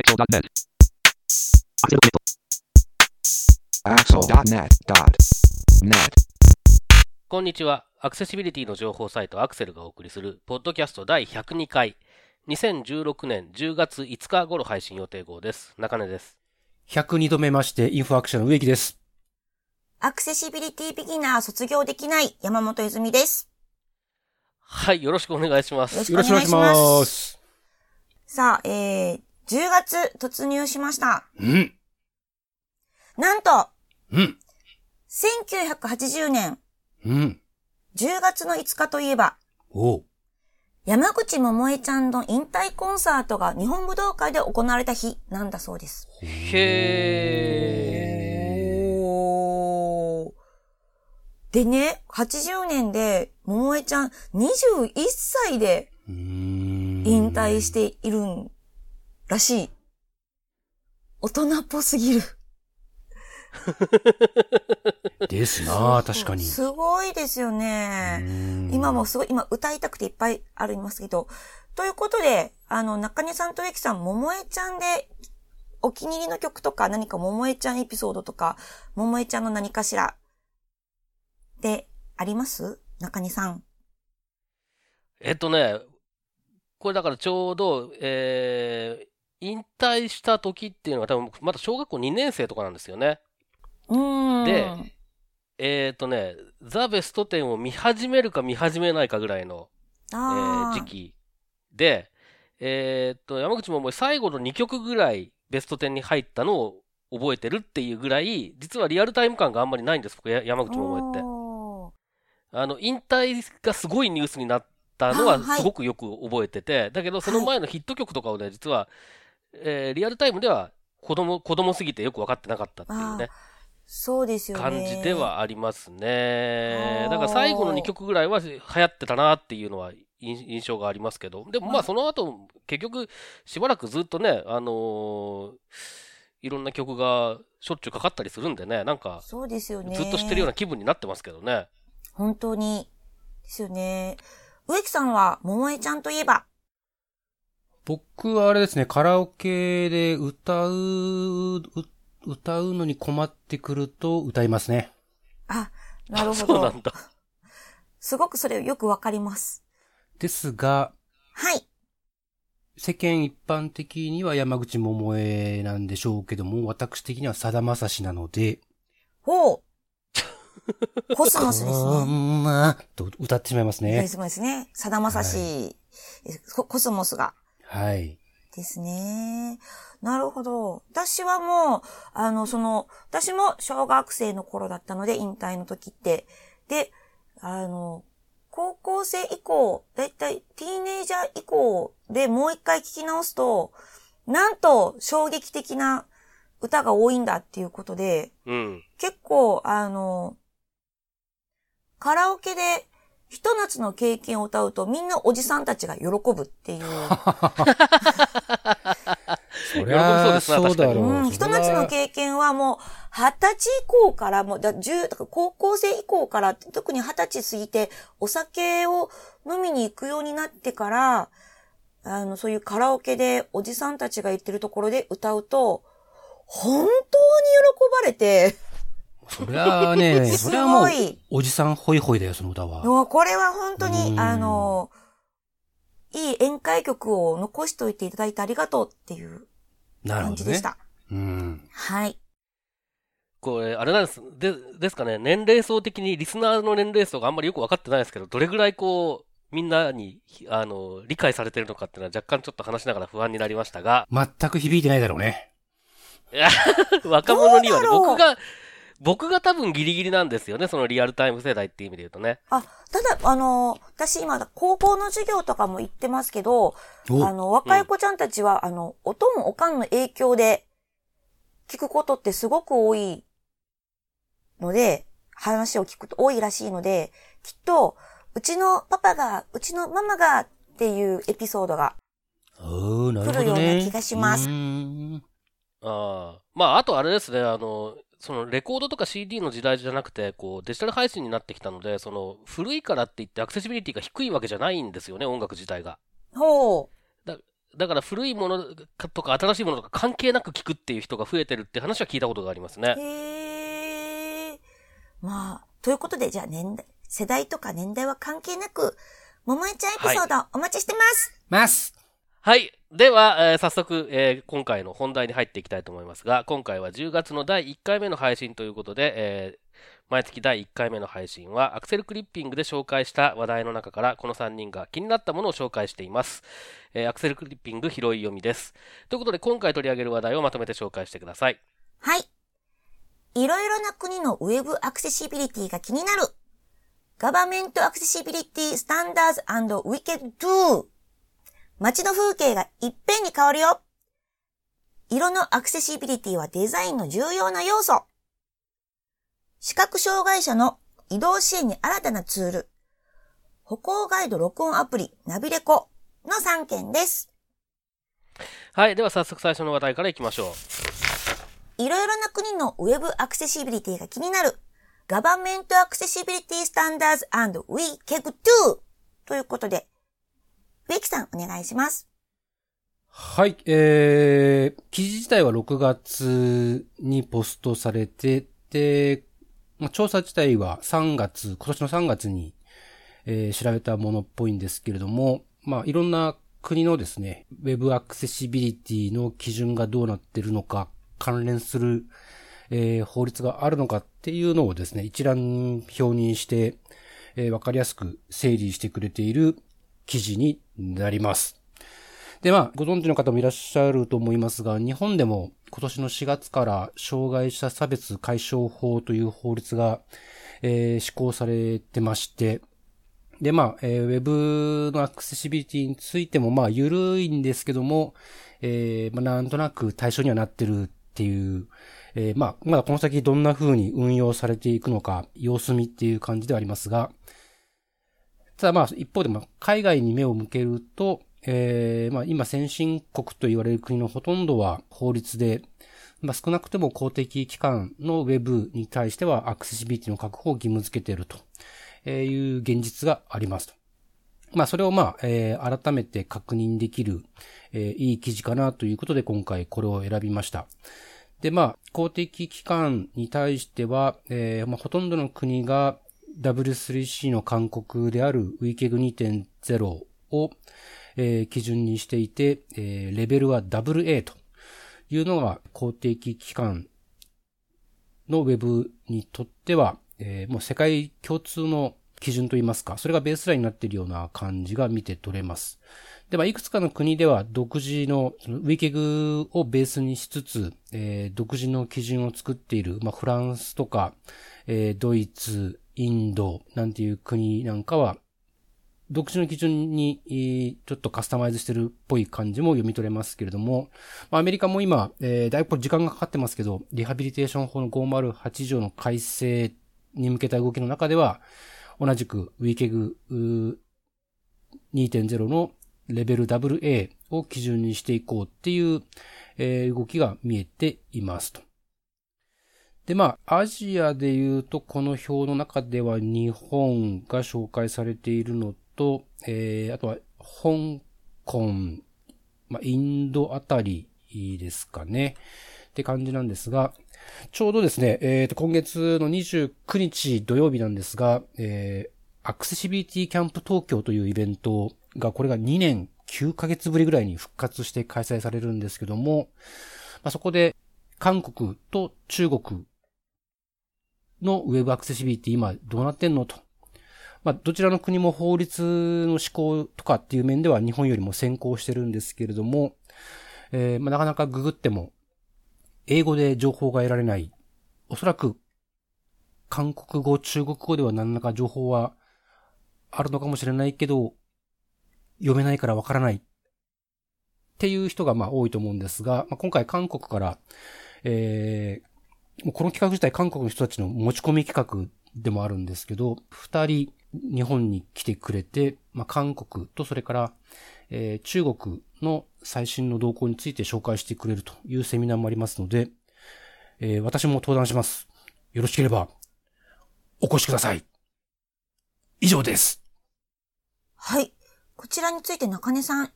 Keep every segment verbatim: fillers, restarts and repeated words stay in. Axel dot net. Axel dot net dot net こんにちは。アクセシビリティの情報サイトアクセルがお送りするポッドキャストだいひゃくにかい、にせんじゅうろくねんじゅうがついつか頃配信予定号です。中根です。ひゃくにどめましてインフォアクションの植木です。アクセシビリティビギナー卒業できない山本泉です。はい、よろしくお願いします。よろしくお願いします。さあ、えー、じゅうがつ突入しました。うんなんと、うん、せんきゅうひゃくはちじゅうねん、うん、じゅうがつのいつかといえば、おう、山口百恵ちゃんの引退コンサートが日本武道館で行われた日なんだそうです。へー。でね、はちじゅうねんで百恵ちゃんにじゅういっさいで引退しているらしい。大人っぽすぎる。ですなぁ、確かに。すごいですよね。今もすごい、今歌いたくていっぱいありますけど。ということで、あの、中根さんと植木さん、桃江ちゃんで、お気に入りの曲とか、何か桃江ちゃんエピソードとか、桃江ちゃんの何かしら、で、あります?中根さん。えっとね、これだからちょうど、えー、引退した時っていうのは多分、まだ小学校にねんせいとかなんですよね。うんで、えっ、ー、とね、ザ・ベストテンを見始めるか見始めないかぐらいの、えー、時期で、えっ、ー、と、山口百恵最後のにきょくぐらいベストテンに入ったのを覚えてるっていうぐらい、実はリアルタイム感があんまりないんです、僕、山口百恵って。あの、引退がすごいニュースになったのはすごくよく覚えてて、はい、だけどその前のヒット曲とかをね、実は、えー、リアルタイムでは子供、子供すぎてよく分かってなかったっていうね。そうですよね。感じではありますね。だから最後のにきょくぐらいは流行ってたなっていうのは印象がありますけど、でもまあその後結局しばらくずっとね、あのー、いろんな曲がしょっちゅうかかったりするんでね、なんかそうですよね。ずっと知ってるような気分になってますけどね。本当にですよね。植木さんは百恵ちゃんといえば。僕はあれですね、カラオケで歌う歌うのに困ってくると歌いますね。あ、なるほど。そうなんだ。すごくそれよくわかります。ですが、はい。世間一般的には山口百恵なんでしょうけども、私的にはさだまさしなので、ほう。コスモスですね。こんなと歌ってしまいますね。そうですね。さだまさし、コスモスが。はい。ですね。なるほど。私はもう、あの、その、私も小学生の頃だったので、引退の時って。で、あの、高校生以降、だいたいティーネイジャー以降でもう一回聞き直すと、なんと衝撃的な歌が多いんだっていうことで、うん、結構、あの、カラオケで、ひと夏の経験を歌うとみんなおじさんたちが喜ぶっていう。そりゃそうだろう。うん、ひと夏の経験はもう二十歳以降からもうだ十高校生以降から特に二十歳過ぎてお酒を飲みに行くようになってからあのそういうカラオケでおじさんたちが言ってるところで歌うと本当に喜ばれて。そりゃあね、それはもう、おじさんホイホイだよ、その歌は。これは本当に、あの、いい宴会曲を残しておいていただいてありがとうっていう感じでした。なるほどね。うん。はい。これ、あれなんです、で、ですかね、年齢層的にリスナーの年齢層があんまりよく分かってないですけど、どれぐらいこう、みんなに、あの、理解されてるのかっていうのは若干ちょっと話しながら不安になりましたが。全く響いてないだろうね。若者にはね、僕が、僕が多分ギリギリなんですよね、そのリアルタイム世代っていう意味で言うとね。あ、ただ、あの、私今、高校の授業とかも行ってますけど、あの、若い子ちゃんたちは、うん、あの、おとんおかんの影響で、聞くことってすごく多いので、話を聞くと多いらしいので、きっと、うちのパパが、うちのママがっていうエピソードが、来るような気がします。ね、ああ、まあ、あとあれですね、あの、そのレコードとか シーディー の時代じゃなくてこうデジタル配信になってきたのでその古いからって言ってアクセシビリティが低いわけじゃないんですよね、音楽自体が。ほう。だ、だから古いものとか新しいものとか関係なく聞くっていう人が増えてるって話は聞いたことがありますね。へー。まあ、ということで、じゃあ年代、世代とか年代は関係なく、桃江ちゃんエピソード、はい、お待ちしてます。ます。はい。では、えー、早速、えー、今回の本題に入っていきたいと思いますが、今回はじゅうがつのだいいっかいめの配信ということで、えー、毎月だいいっかいめの配信はアクセルクリッピングで紹介した話題の中からこのさんにんが気になったものを紹介しています、えー、アクセルクリッピング拾い読みですということで、今回取り上げる話題をまとめて紹介してください。はい。いろいろな国のウェブアクセシビリティが気になるガバメントアクセシビリティスタンダーズ&ウィケッド。街の風景がいっぺんに変わるよ。色のアクセシビリティはデザインの重要な要素。視覚障害者の移動支援に新たなツール。歩行ガイド録音アプリナビレコのさんけんです。はい。では早速最初の話題からいきましょう。いろいろな国のウェブアクセシビリティが気になるガバメントアクセシビリティスタンダーズ&ウィケッドということで、植木さんお願いします。はい、えー、記事自体はろくがつにポストされてて、まあ、調査自体はさんがつ、今年のさんがつに、えー、調べたものっぽいんですけれども、まあ、いろんな国のですね、ウェブアクセシビリティの基準がどうなってるのか、関連する、えー、法律があるのかっていうのをですね、一覧表にして、えー、わかりやすく整理してくれている記事になります。で、まあ、ご存知の方もいらっしゃると思いますが、日本でも今年のしがつから障害者差別解消法という法律が、えー、施行されてまして、で、まあ、えー、ウェブのアクセシビリティについても、まあ、緩いんですけども、えー、まあ、なんとなく対象にはなってるっていう、えー、まあ、まだこの先どんな風に運用されていくのか、様子見っていう感じではありますが、ただまあ一方でも海外に目を向けると、えー、まあ今先進国と言われる国のほとんどは法律で、まあ少なくても公的機関のウェブに対してはアクセシビリティの確保を義務付けているという現実がありますと。まあそれをまあ、えー、改めて確認できる、えー、いい記事かなということで今回これを選びました。でまあ公的機関に対しては、えー、まあほとんどの国がダブリュースリーシー の勧告である ウィケッドにてんゼロ を、えー、基準にしていて、えー、レベルは エーエー というのが公的機関のウェブにとっては、えー、もう世界共通の基準といいますか、それがベースラインになっているような感じが見て取れます。で、まあ、いくつかの国では独自の、ウィケッドをベースにしつつ、えー、独自の基準を作っている、まあ、フランスとか、えー、ドイツ、インドなんていう国なんかは独自の基準にちょっとカスタマイズしてるっぽい感じも読み取れますけれども、アメリカも今、えー、だいぶ時間がかかってますけど、リハビリテーション法のごひゃくはちじょうの改正に向けた動きの中では、同じく ウィケッドにてんゼロ のレベル エーエー を基準にしていこうっていう、えー、動きが見えていますと。で、まあ、アジアで言うと、この表の中では日本が紹介されているのと、えー、あとは、香港、まあ、インドあたりですかね。って感じなんですが、ちょうどですね、えーと、今月のにじゅうくにち土曜日なんですが、えー、アクセシビリティキャンプ東京というイベントが、これがにねんきゅうかげつぶりぐらいに復活して開催されるんですけども、まあ、そこで、韓国と中国、のウェブアクセシビリティ今どうなってんのと。まあ、どちらの国も法律の施行とかっていう面では日本よりも先行してるんですけれども、えー、まあ、なかなかググっても英語で情報が得られない。おそらく韓国語、中国語では何らか情報はあるのかもしれないけど、読めないからわからないっていう人がまあ多いと思うんですが、まあ、今回韓国から、えーこの企画自体韓国の人たちの持ち込み企画でもあるんですけど、二人日本に来てくれて、まあ、韓国とそれから、えー、中国の最新の動向について紹介してくれるというセミナーもありますので、えー、私も登壇します。よろしければお越しください。以上です。はい。こちらについて中根さん、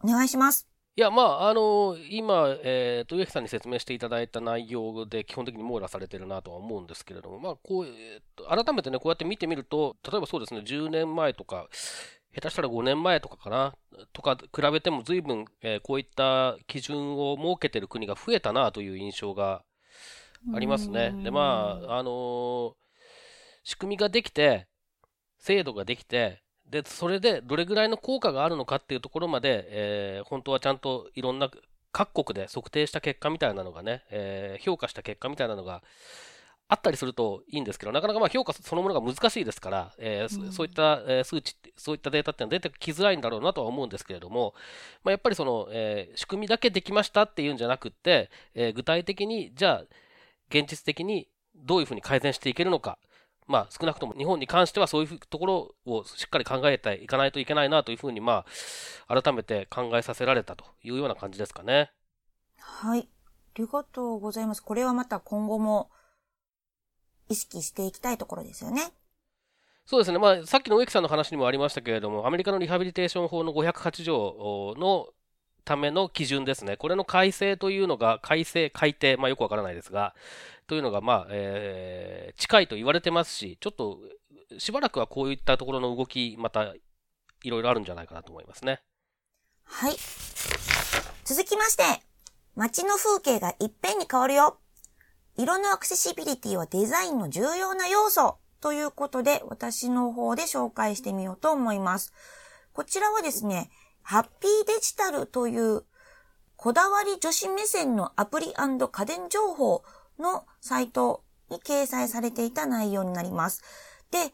お願いします。いや、まあ、あのー、今、えーと、植木さんに説明していただいた内容で基本的に網羅されてるなとは思うんですけれども、まあ、こう、えーと、改めてね、こうやって見てみると、例えばそうですね、じゅうねんまえとか、下手したらごねんまえとかかな、とか比べても随分、えー、こういった基準を設けてる国が増えたなという印象がありますね。で、まあ、あのー、仕組みができて、制度ができて、でそれでどれぐらいの効果があるのかっていうところまで、えー、本当はちゃんといろんな各国で測定した結果みたいなのがね、えー、評価した結果みたいなのがあったりするといいんですけど、なかなかまあ評価そのものが難しいですから、えーうん、そういった数値、そういったデータっていうのは出てきづらいんだろうなとは思うんですけれども、まあ、やっぱりその、えー、仕組みだけできましたっていうんじゃなくって、えー、具体的にじゃあ現実的にどういうふうに改善していけるのか、まあ、少なくとも日本に関してはそういうところをしっかり考えていかないといけないなというふうに、まあ、改めて考えさせられたというような感じですかね。はい。ありがとうございます。これはまた今後も意識していきたいところですよね。そうですね。まあ、さっきの植木さんの話にもありましたけれども、アメリカのリハビリテーション法のごひゃくはちじょうのための基準ですね。これの改正というのが、改正、改定、まあよくわからないですが、というのが、まあ、えー、近いと言われてますし、ちょっと、しばらくはこういったところの動き、また、いろいろあるんじゃないかなと思いますね。はい。続きまして、街の風景がいっぺんに変わるよ。色のアクセシビリティはデザインの重要な要素ということで、私の方で紹介してみようと思います。こちらはですね、ハッピーデジタルというこだわり女子目線のアプリ&家電情報のサイトに掲載されていた内容になります。で、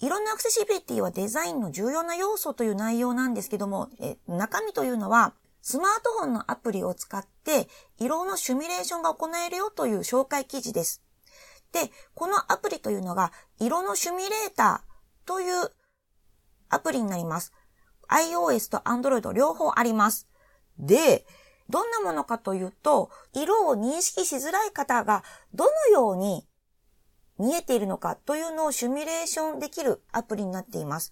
色のアクセシビリティはデザインの重要な要素という内容なんですけども、え中身というのはスマートフォンのアプリを使って色のシミュレーションが行えるよという紹介記事です。で、このアプリというのが色のシミュレーターというアプリになります。iOS と Android 両方あります。で、どんなものかというと、色を認識しづらい方がどのように見えているのかというのをシミュレーションできるアプリになっています。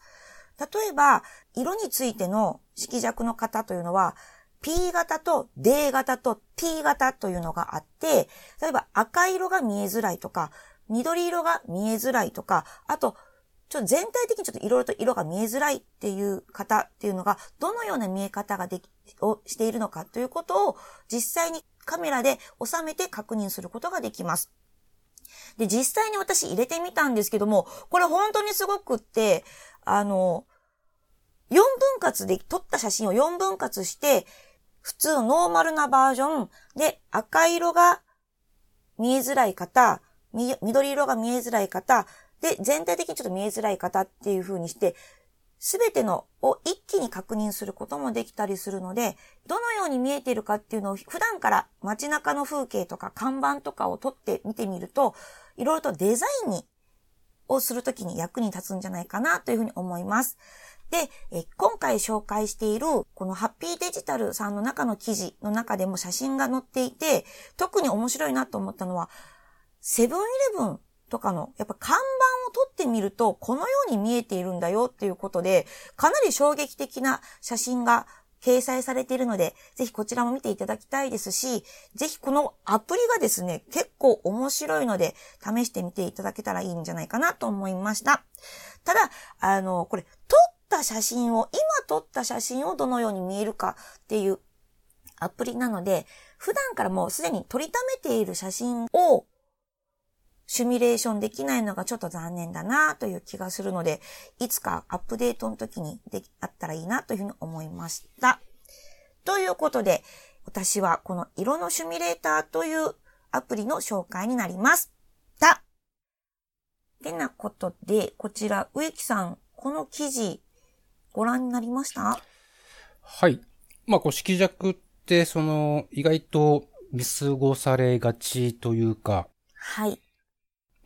例えば、色についての色弱の方というのは、P 型と D 型と T 型というのがあって、例えば赤色が見えづらいとか、緑色が見えづらいとか、あと、ちょっと全体的にちょっといろいろと色が見えづらいっていう方っていうのが、どのような見え方ができ、をしているのかということを実際にカメラで収めて確認することができます。で、実際に私入れてみたんですけども、これ本当にすごくって、あの、よんぶんかつで撮った写真をよんぶんかつして、普通のノーマルなバージョンで赤色が見えづらい方、緑色が見えづらい方、で、全体的にちょっと見えづらい方っていう風にして、すべてのを一気に確認することもできたりするので、どのように見えているかっていうのを普段から街中の風景とか看板とかを撮って見てみると、いろいろとデザインにをするときに役に立つんじゃないかなというふうに思います。で、え今回紹介しているこのハッピーデジタルさんの中の記事の中でも写真が載っていて、特に面白いなと思ったのは、セブンイレブンとかの、やっぱ看板を撮ってみると、このように見えているんだよっていうことで、かなり衝撃的な写真が掲載されているので、ぜひこちらも見ていただきたいですし、ぜひこのアプリがですね、結構面白いので、試してみていただけたらいいんじゃないかなと思いました。ただ、あの、これ、撮った写真を、今撮った写真をどのように見えるかっていうアプリなので、普段からもうすでに撮りためている写真を、シミュレーションできないのがちょっと残念だなという気がするので、いつかアップデートの時にできあったらいいなというふうに思いました。ということで、私はこの色のシミュレーターというアプリの紹介になりました。てなことで、こちら植木さん、この記事ご覧になりました？はい。まあ、こう色弱ってその意外と見過ごされがちというか、はい。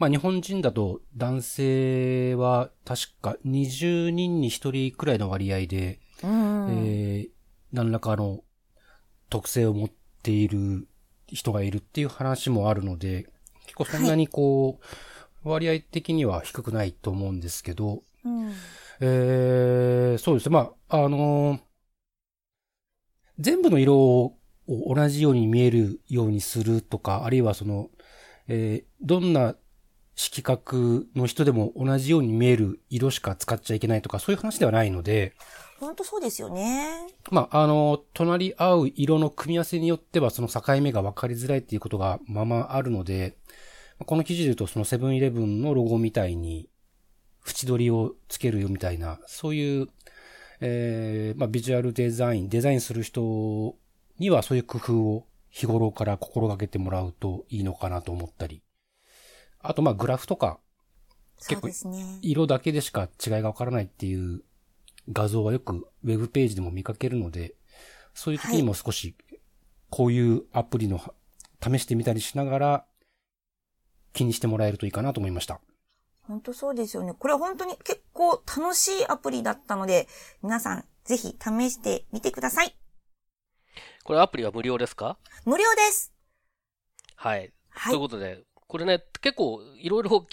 まあ日本人だと男性は確かにじゅうにんにひとりくらいの割合で、うんえー、何らかの特性を持っている人がいるっていう話もあるので、結構そんなにこう、はい、割合的には低くないと思うんですけど、うんえー、そうですね。まあ、あのー、全部の色を同じように見えるようにするとか、あるいはその、えー、どんな色覚の人でも同じように見える色しか使っちゃいけないとか、そういう話ではないので。本当そうですよね。まあ、あの、隣り合う色の組み合わせによっては、その境目が分かりづらいっていうことがままあるので、この記事で言うと、そのセブンイレブンのロゴみたいに、縁取りをつけるよみたいな、そういう、えー、まあ、ビジュアルデザイン、デザインする人にはそういう工夫を日頃から心がけてもらうといいのかなと思ったり。あと、ま、グラフとか、結構、色だけでしか違いがわからないっていう画像はよくウェブページでも見かけるので、そういう時にも少し、こういうアプリの試してみたりしながら、気にしてもらえるといいかなと思いました。本当そうですよね。これは本当に結構楽しいアプリだったので、皆さんぜひ試してみてください。これアプリは無料ですか？無料です。はい。はい、ということで、これね、結構いろいろ考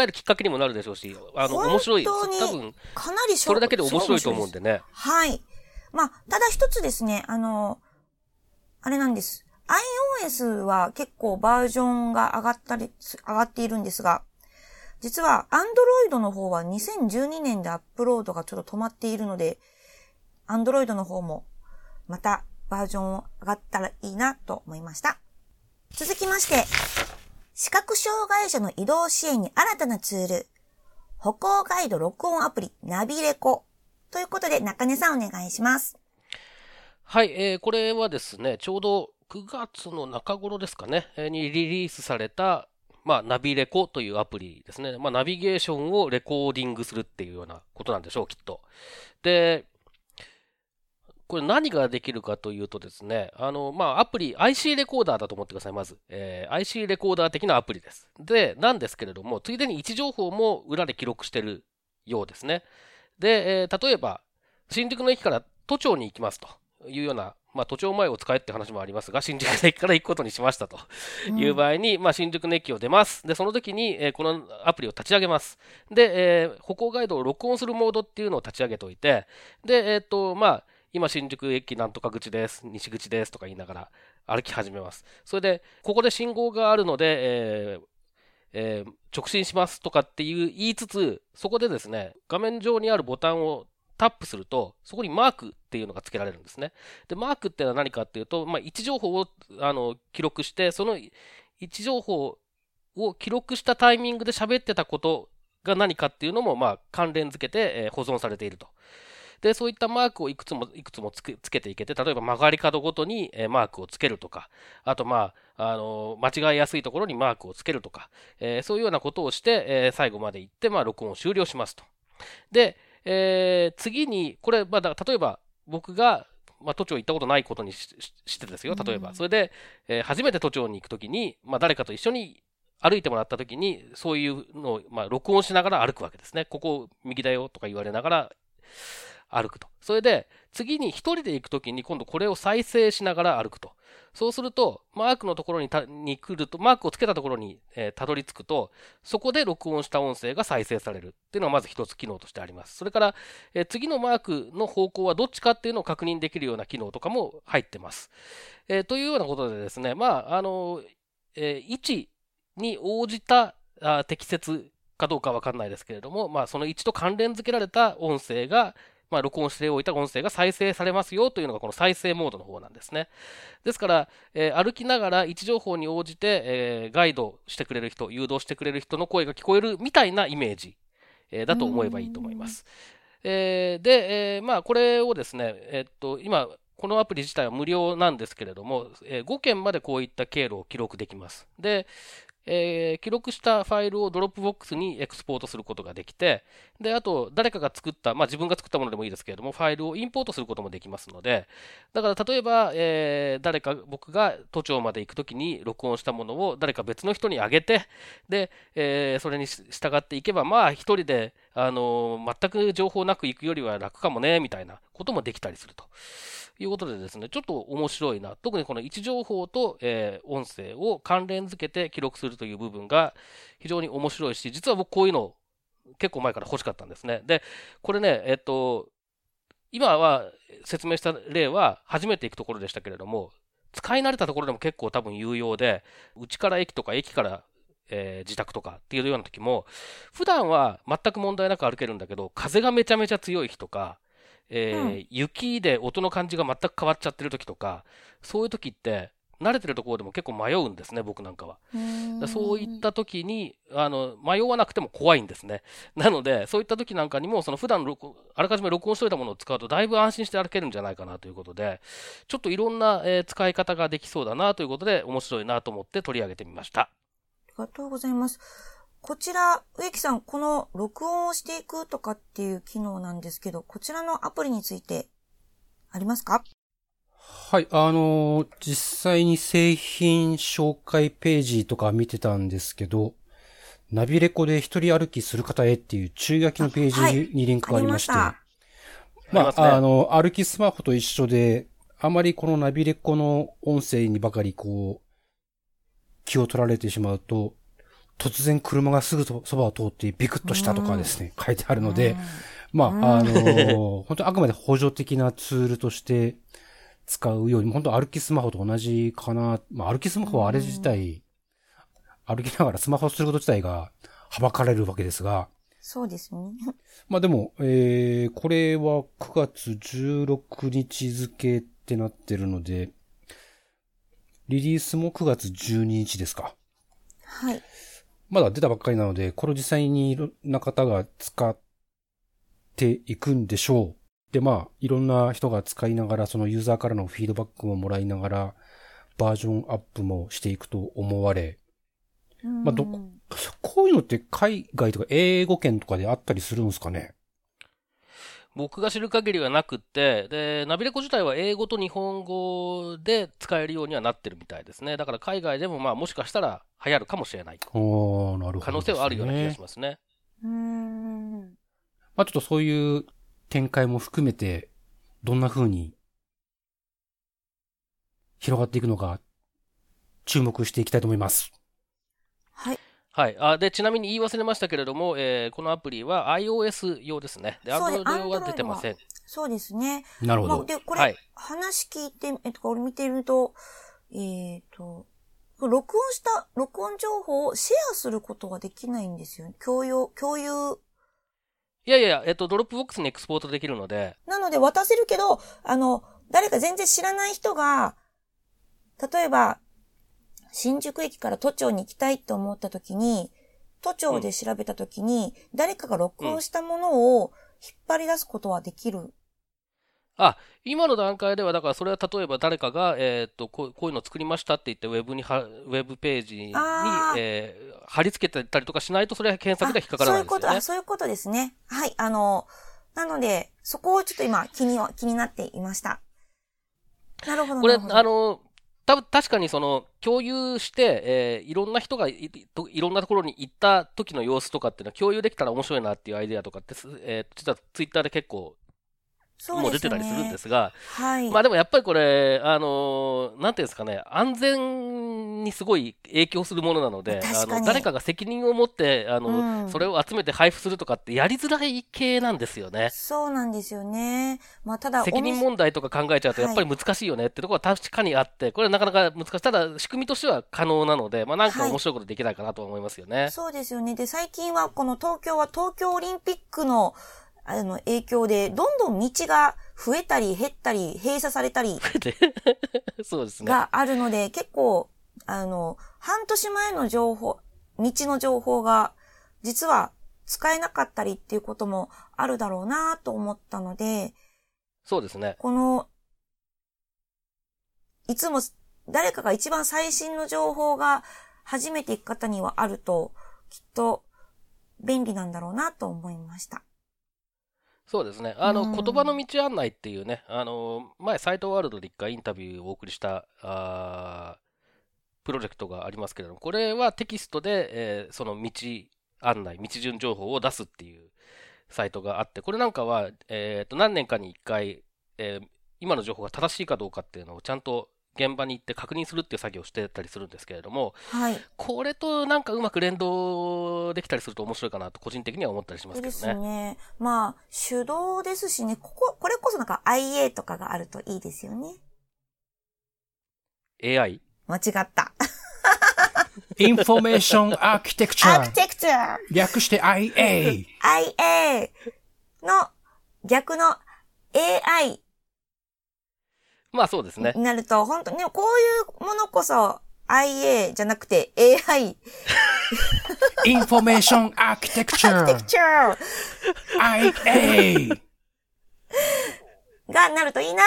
えるきっかけにもなるでしょうし、あの、面白い。本当に多分、かなりそれだけで面白いと思うんでね。はい。まあ、ただ一つですね、あの、あれなんです。iOS は結構バージョンが上がったり、上がっているんですが、実は Android の方はにせんじゅうにねんでアップロードがちょっと止まっているので、Android の方もまたバージョン上がったらいいなと思いました。続きまして、視覚障害者の移動支援に新たなツール、歩行ガイド録音アプリナビレコということで中根さんお願いします。はい、えー、これはですね、ちょうどくがつの中頃ですかねにリリースされた、まあ、ナビレコというアプリですね、まあ、ナビゲーションをレコーディングするっていうようなことなんでしょうきっと。でこれ何ができるかというとですね、あのまあアプリ アイシー レコーダーだと思ってください。まず、えー、アイシー レコーダー的なアプリです。でなんですけれども、ついでに位置情報も裏で記録してるようですね。で、えー、例えば新宿の駅から都庁に行きますというような、まあ、都庁前を使えって話もありますが、新宿の駅から行くことにしましたという場合に、うんまあ、新宿の駅を出ます。でその時に、えー、このアプリを立ち上げます。で、えー、歩行ガイドを録音するモードっていうのを立ち上げておいて、で、えーとまあ、今新宿駅なんとか口です、西口ですとか言いながら歩き始めます。それでここで信号があるので、えーえー、直進しますとかっていう言いつつ、そこでですね画面上にあるボタンをタップすると、そこにマークっていうのが付けられるんですね。で、マークってのは何かっていうと、まあ、位置情報をあの記録して、その位置情報を記録したタイミングで喋ってたことが何かっていうのも、まあ、関連付けて、えー、保存されていると。で、そういったマークをいくつもいくつもつけ、つけていけて、例えば曲がり角ごとに、えー、マークをつけるとか、あと、まあ、あのー、間違いやすいところにマークをつけるとか、えー、そういうようなことをして、えー、最後まで行って、まあ、録音を終了しますと。で、えー、次に、これ、まあ、例えば僕が、まあ、都庁行ったことないことに し, してですよ、例えば。それで、えー、初めて都庁に行くときに、まあ、誰かと一緒に歩いてもらったときに、そういうのを、まあ、録音しながら歩くわけですね。ここ右だよとか言われながら歩くと。それで、次に一人で行くときに、今度これを再生しながら歩くと。そうすると、マークのところ に, たに来ると、マークをつけたところに、えー、たどり着くと、そこで録音した音声が再生されるっていうのはまず一つ機能としてあります。それから、えー、次のマークの方向はどっちかっていうのを確認できるような機能とかも入ってます。えー、というようなことでですね、まあ、あの、えー、位置に応じたあ適切かどうかわかんないですけれども、まあ、その位置と関連付けられた音声が、まあ、録音しておいた音声が再生されますよというのがこの再生モードの方なんですね。ですから、えー、歩きながら位置情報に応じて、えー、ガイドしてくれる人、誘導してくれる人の声が聞こえるみたいなイメージ、えー、だと思えばいいと思います。えー、で、えー、まあこれをですね、えー、っと今このアプリ自体は無料なんですけれども、えー、ごけんまでこういった経路を記録できます。で、えー、記録したファイルをドロップボックスにエクスポートすることができて、で、あと誰かが作った、まあ自分が作ったものでもいいですけれども、ファイルをインポートすることもできますので、だから例えば、えー、誰か、僕が都庁まで行くときに録音したものを誰か別の人にあげて、で、えー、それに従っていけば、まあ一人で、あのー、全く情報なく行くよりは楽かもね、みたいなこともできたりするということでですね、ちょっと面白いな。特にこの位置情報と、えー、音声を関連付けて記録するという部分が非常に面白いし、実は僕こういうの結構前から欲しかったんですね。で、これね、えっと、今は説明した例は初めて行くところでしたけれども、使い慣れたところでも結構多分有用で、うちから駅とか駅からえ自宅とかっていうような時も、普段は全く問題なく歩けるんだけど、風がめちゃめちゃ強い日とか、え雪で音の感じが全く変わっちゃってる時とか、そういう時って慣れてるところでも結構迷うんですね、僕なんかは。だそういった時にあの迷わなくても怖いんですね。なのでそういった時なんかにも、その普段録あらかじめ録音しておいたものを使うとだいぶ安心して歩けるんじゃないかなということで、ちょっといろんな、えー、使い方ができそうだなということで、面白いなと思って取り上げてみました。ありがとうございます。こちら植木さん、この録音をしていくとかっていう機能なんですけど、こちらのアプリについてありますか？はい、あのー、実際に製品紹介ページとか見てたんですけど、ナビレコで一人歩きする方へっていう注意書きのページにリンクがありまして、あ、はい、ました。まあ、あの、歩きスマホと一緒で、あまりこのナビレコの音声にばかりこう、気を取られてしまうと、突然車がすぐそばを通ってビクッとしたとかですね、書いてあるので、まあ、あのー、本当あくまで補助的なツールとして、使うように、本当歩きスマホと同じかな。まあ、歩きスマホはあれ自体、うん、歩きながらスマホすること自体がはばかれるわけですが。そうですね。まあでも、えー、これはくがつじゅうろくにち付ってなってるので、リリースもくがつじゅうににちですか。はい。まだ出たばっかりなので、これを実際にいろんな方が使っていくんでしょう。で、まあ、いろんな人が使いながら、そのユーザーからのフィードバックももらいながら、バージョンアップもしていくと思われ、うん、まあ、ど、こういうのって海外とか英語圏とかであったりするんですかね？僕が知る限りはなくて、で、ナビレコ自体は英語と日本語で使えるようにはなってるみたいですね。だから海外でも、まあ、もしかしたら流行るかもしれない。おー、なるほど、ね。可能性はあるような気がしますね。うん。まあ、ちょっとそういう、展開も含めて、どんな風に広がっていくのか、注目していきたいと思います。はい。はい。あ、で、ちなみに言い忘れましたけれども、えー、このアプリは iOS 用ですね。で、Android 用は出てません。そうですね。なるほど。まあ、で、これ、はい、話聞いて、えっと、これ見てると、えっと、録音した、録音情報をシェアすることができないんですよね。共有、共有、いやいや、えっと、ドロップボックスにエクスポートできるので。なので渡せるけど、あの、誰か全然知らない人が、例えば、新宿駅から都庁に行きたいと思った時に、都庁で調べた時に、うん、誰かが録音したものを引っ張り出すことはできる。うん、あ、今の段階では、だからそれは例えば誰かが、えっと、こう、こういうのを作りましたって言って、ウェブには、ウェブページに、えー、貼り付けてたりとかしないと、それは検索が引っかからないですよね。そういうこと、あ、そういうことですね。はい、あの、なので、そこをちょっと今、気に、気になっていました。なるほど。これ、あの、たぶん確かにその共有して、えー、いろんな人が い, いろんなところに行った時の様子とかっていうのは共有できたら面白いなっていうアイデアとかって、えー、実はツイッターで結構、そうですね、もう出てたりするんですが、はい、まあでもやっぱりこれ、あのー、なんていうんですかね、安全にすごい影響するものなので、あの誰かが責任を持ってあの、うん、それを集めて配布するとかってやりづらい系なんですよね。そうなんですよね。まあただ責任問題とか考えちゃうとやっぱり難しいよねってところは確かにあって、はい、これはなかなか難しい。ただ仕組みとしては可能なので、まあなんか面白いことできないかなと思いますよね。はい、そうですよね。で、最近はこの東京は東京オリンピックのあの影響で、どんどん道が増えたり減ったり閉鎖されたりそうですね。があるので、結構、あの、半年前の情報、道の情報が実は使えなかったりっていうこともあるだろうなと思ったので、そうですね。この、いつも誰かが一番最新の情報が初めていく方にはあると、きっと便利なんだろうなと思いました。そうですね。あの、うん、言葉の道案内っていうね、あの、前、サイトワールドで一回インタビューをお送りした、あプロジェクトがありますけれども、これはテキストで、えー、その道案内、道順情報を出すっていうサイトがあって、これなんかは、えっと、何年かに一回、えー、今の情報が正しいかどうかっていうのをちゃんと現場に行って確認するっていう作業をしてたりするんですけれども、はい、これとなんかうまく連動できたりすると面白いかなと個人的には思ったりしますけどね。そうですね。まあ手動ですしね、こここれこそなんか アイエー とかがあるといいですよね。エーアイ？ 間違った。インフォメーションアーキテクチャー。アーキテクチャー。略して アイエー。アイエー の逆の エーアイ。まあそうですね。なると、本当に、ね、こういうものこそ アイエー じゃなくて エーアイ。インフォメーションアーキテクチャー。アーキテクチャー。アイエー。がなるといいな。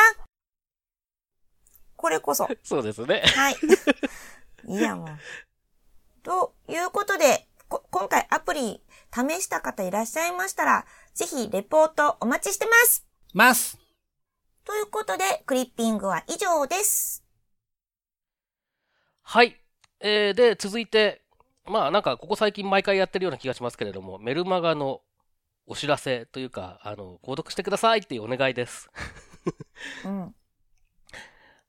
これこそ。そうですね。はい。いやもう。ということで、こ、今回アプリ試した方いらっしゃいましたら、ぜひレポートお待ちしてます。ます。ということで、クリッピングは以上です。はい。えー、で、続いて、まあなんかここ最近毎回やってるような気がしますけれども、メルマガのお知らせというか、あの、購読してくださいっていうお願いです。うん。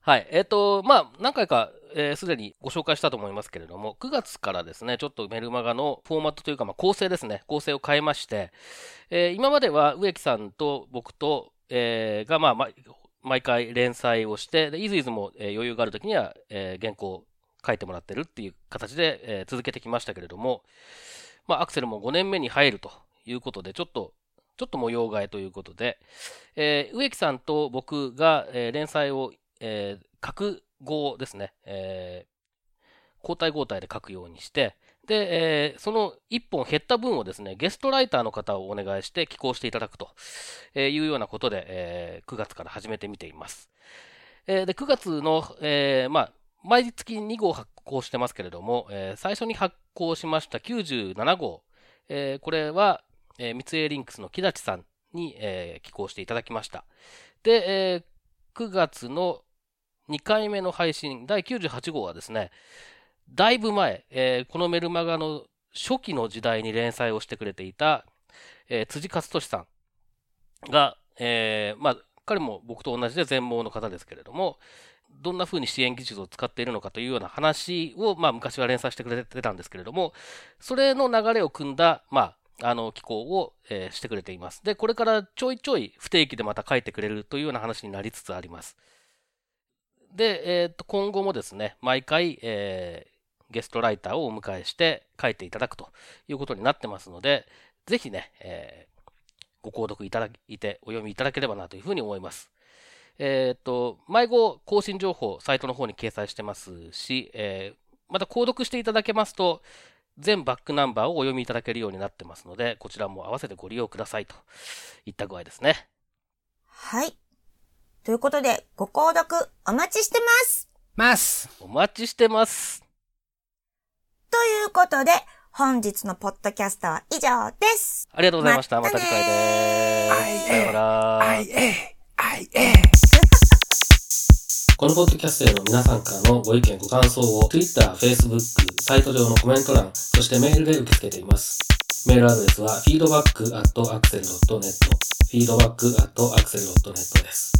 はい。えっと、まあ、何回か、えー、すでにご紹介したと思いますけれども、くがつからですね、ちょっとメルマガのフォーマットというか、まあ、構成ですね、構成を変えまして、えー、今までは植木さんと僕と、えー、が、まあ、毎回連載をして、で、いずいずも余裕があるときには、えー、原稿を書いてもらってるっていう形で、えー、続けてきましたけれども、まあ、アクセルもごねんめに入るということで、ちょっと、ちょっと模様替えということで、えー、植木さんと僕が、えー、連載をえー、各号ですね、えー、交代交代で書くようにして、で、えー、そのいっぽん減った分をですね、ゲストライターの方をお願いして寄稿していただくというようなことで、えー、くがつから始めてみています。えー、で、くがつの、えー、まあ、毎月に号発行してますけれども、えー、最初に発行しましたきゅうじゅうなな号、えー、これは、えー、三井リンクスの木立さんに、えー、寄稿していただきました。で、えー、くがつのにかいめの配信、第きゅうじゅうはち号はですね、だいぶ前、えー、このメルマガの初期の時代に連載をしてくれていた、えー、辻勝利さんが、えー、まあ、彼も僕と同じで全盲の方ですけれども、どんな風に支援技術を使っているのかというような話を、まあ、昔は連載してくれてたんですけれども、それの流れを組んだ、まあ、あの、寄稿を、えー、してくれています。で、これからちょいちょい不定期でまた書いてくれるというような話になりつつあります。で、えー、と今後もですね、毎回、えー、ゲストライターをお迎えして書いていただくということになってますので、ぜひね、えー、ご購読いただいてお読みいただければなというふうに思います。えっ、ー、と、毎号更新情報、サイトの方に掲載してますし、えー、また購読していただけますと、全バックナンバーをお読みいただけるようになってますので、こちらも合わせてご利用くださいといった具合ですね。はい。ということで、ご購読お待ちしてますますお待ちしてますということで、本日のポッドキャストは以上です。ありがとうございました。また次回です。さようなら。このポッドキャストへの皆さんからのご意見ご感想を Twitter、Facebook、サイト上のコメント欄、そしてメールで受け付けています。メールアドレスは フィードバックアットアクセルドットネット フィードバックアットアクセルドットネット です。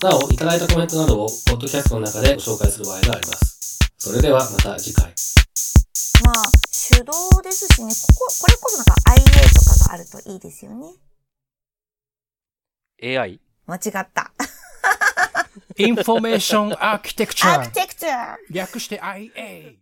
なお、いただいたコメントなどをポッドキャストの中でご紹介する場合があります。それではまた次回。まあ、手動ですしね、ここ、これこそなんか アイエー とかがあるといいですよね。エーアイ？ 間違った。インフォメーションアーキテクチャー。アーキテクチャー。略して アイエー。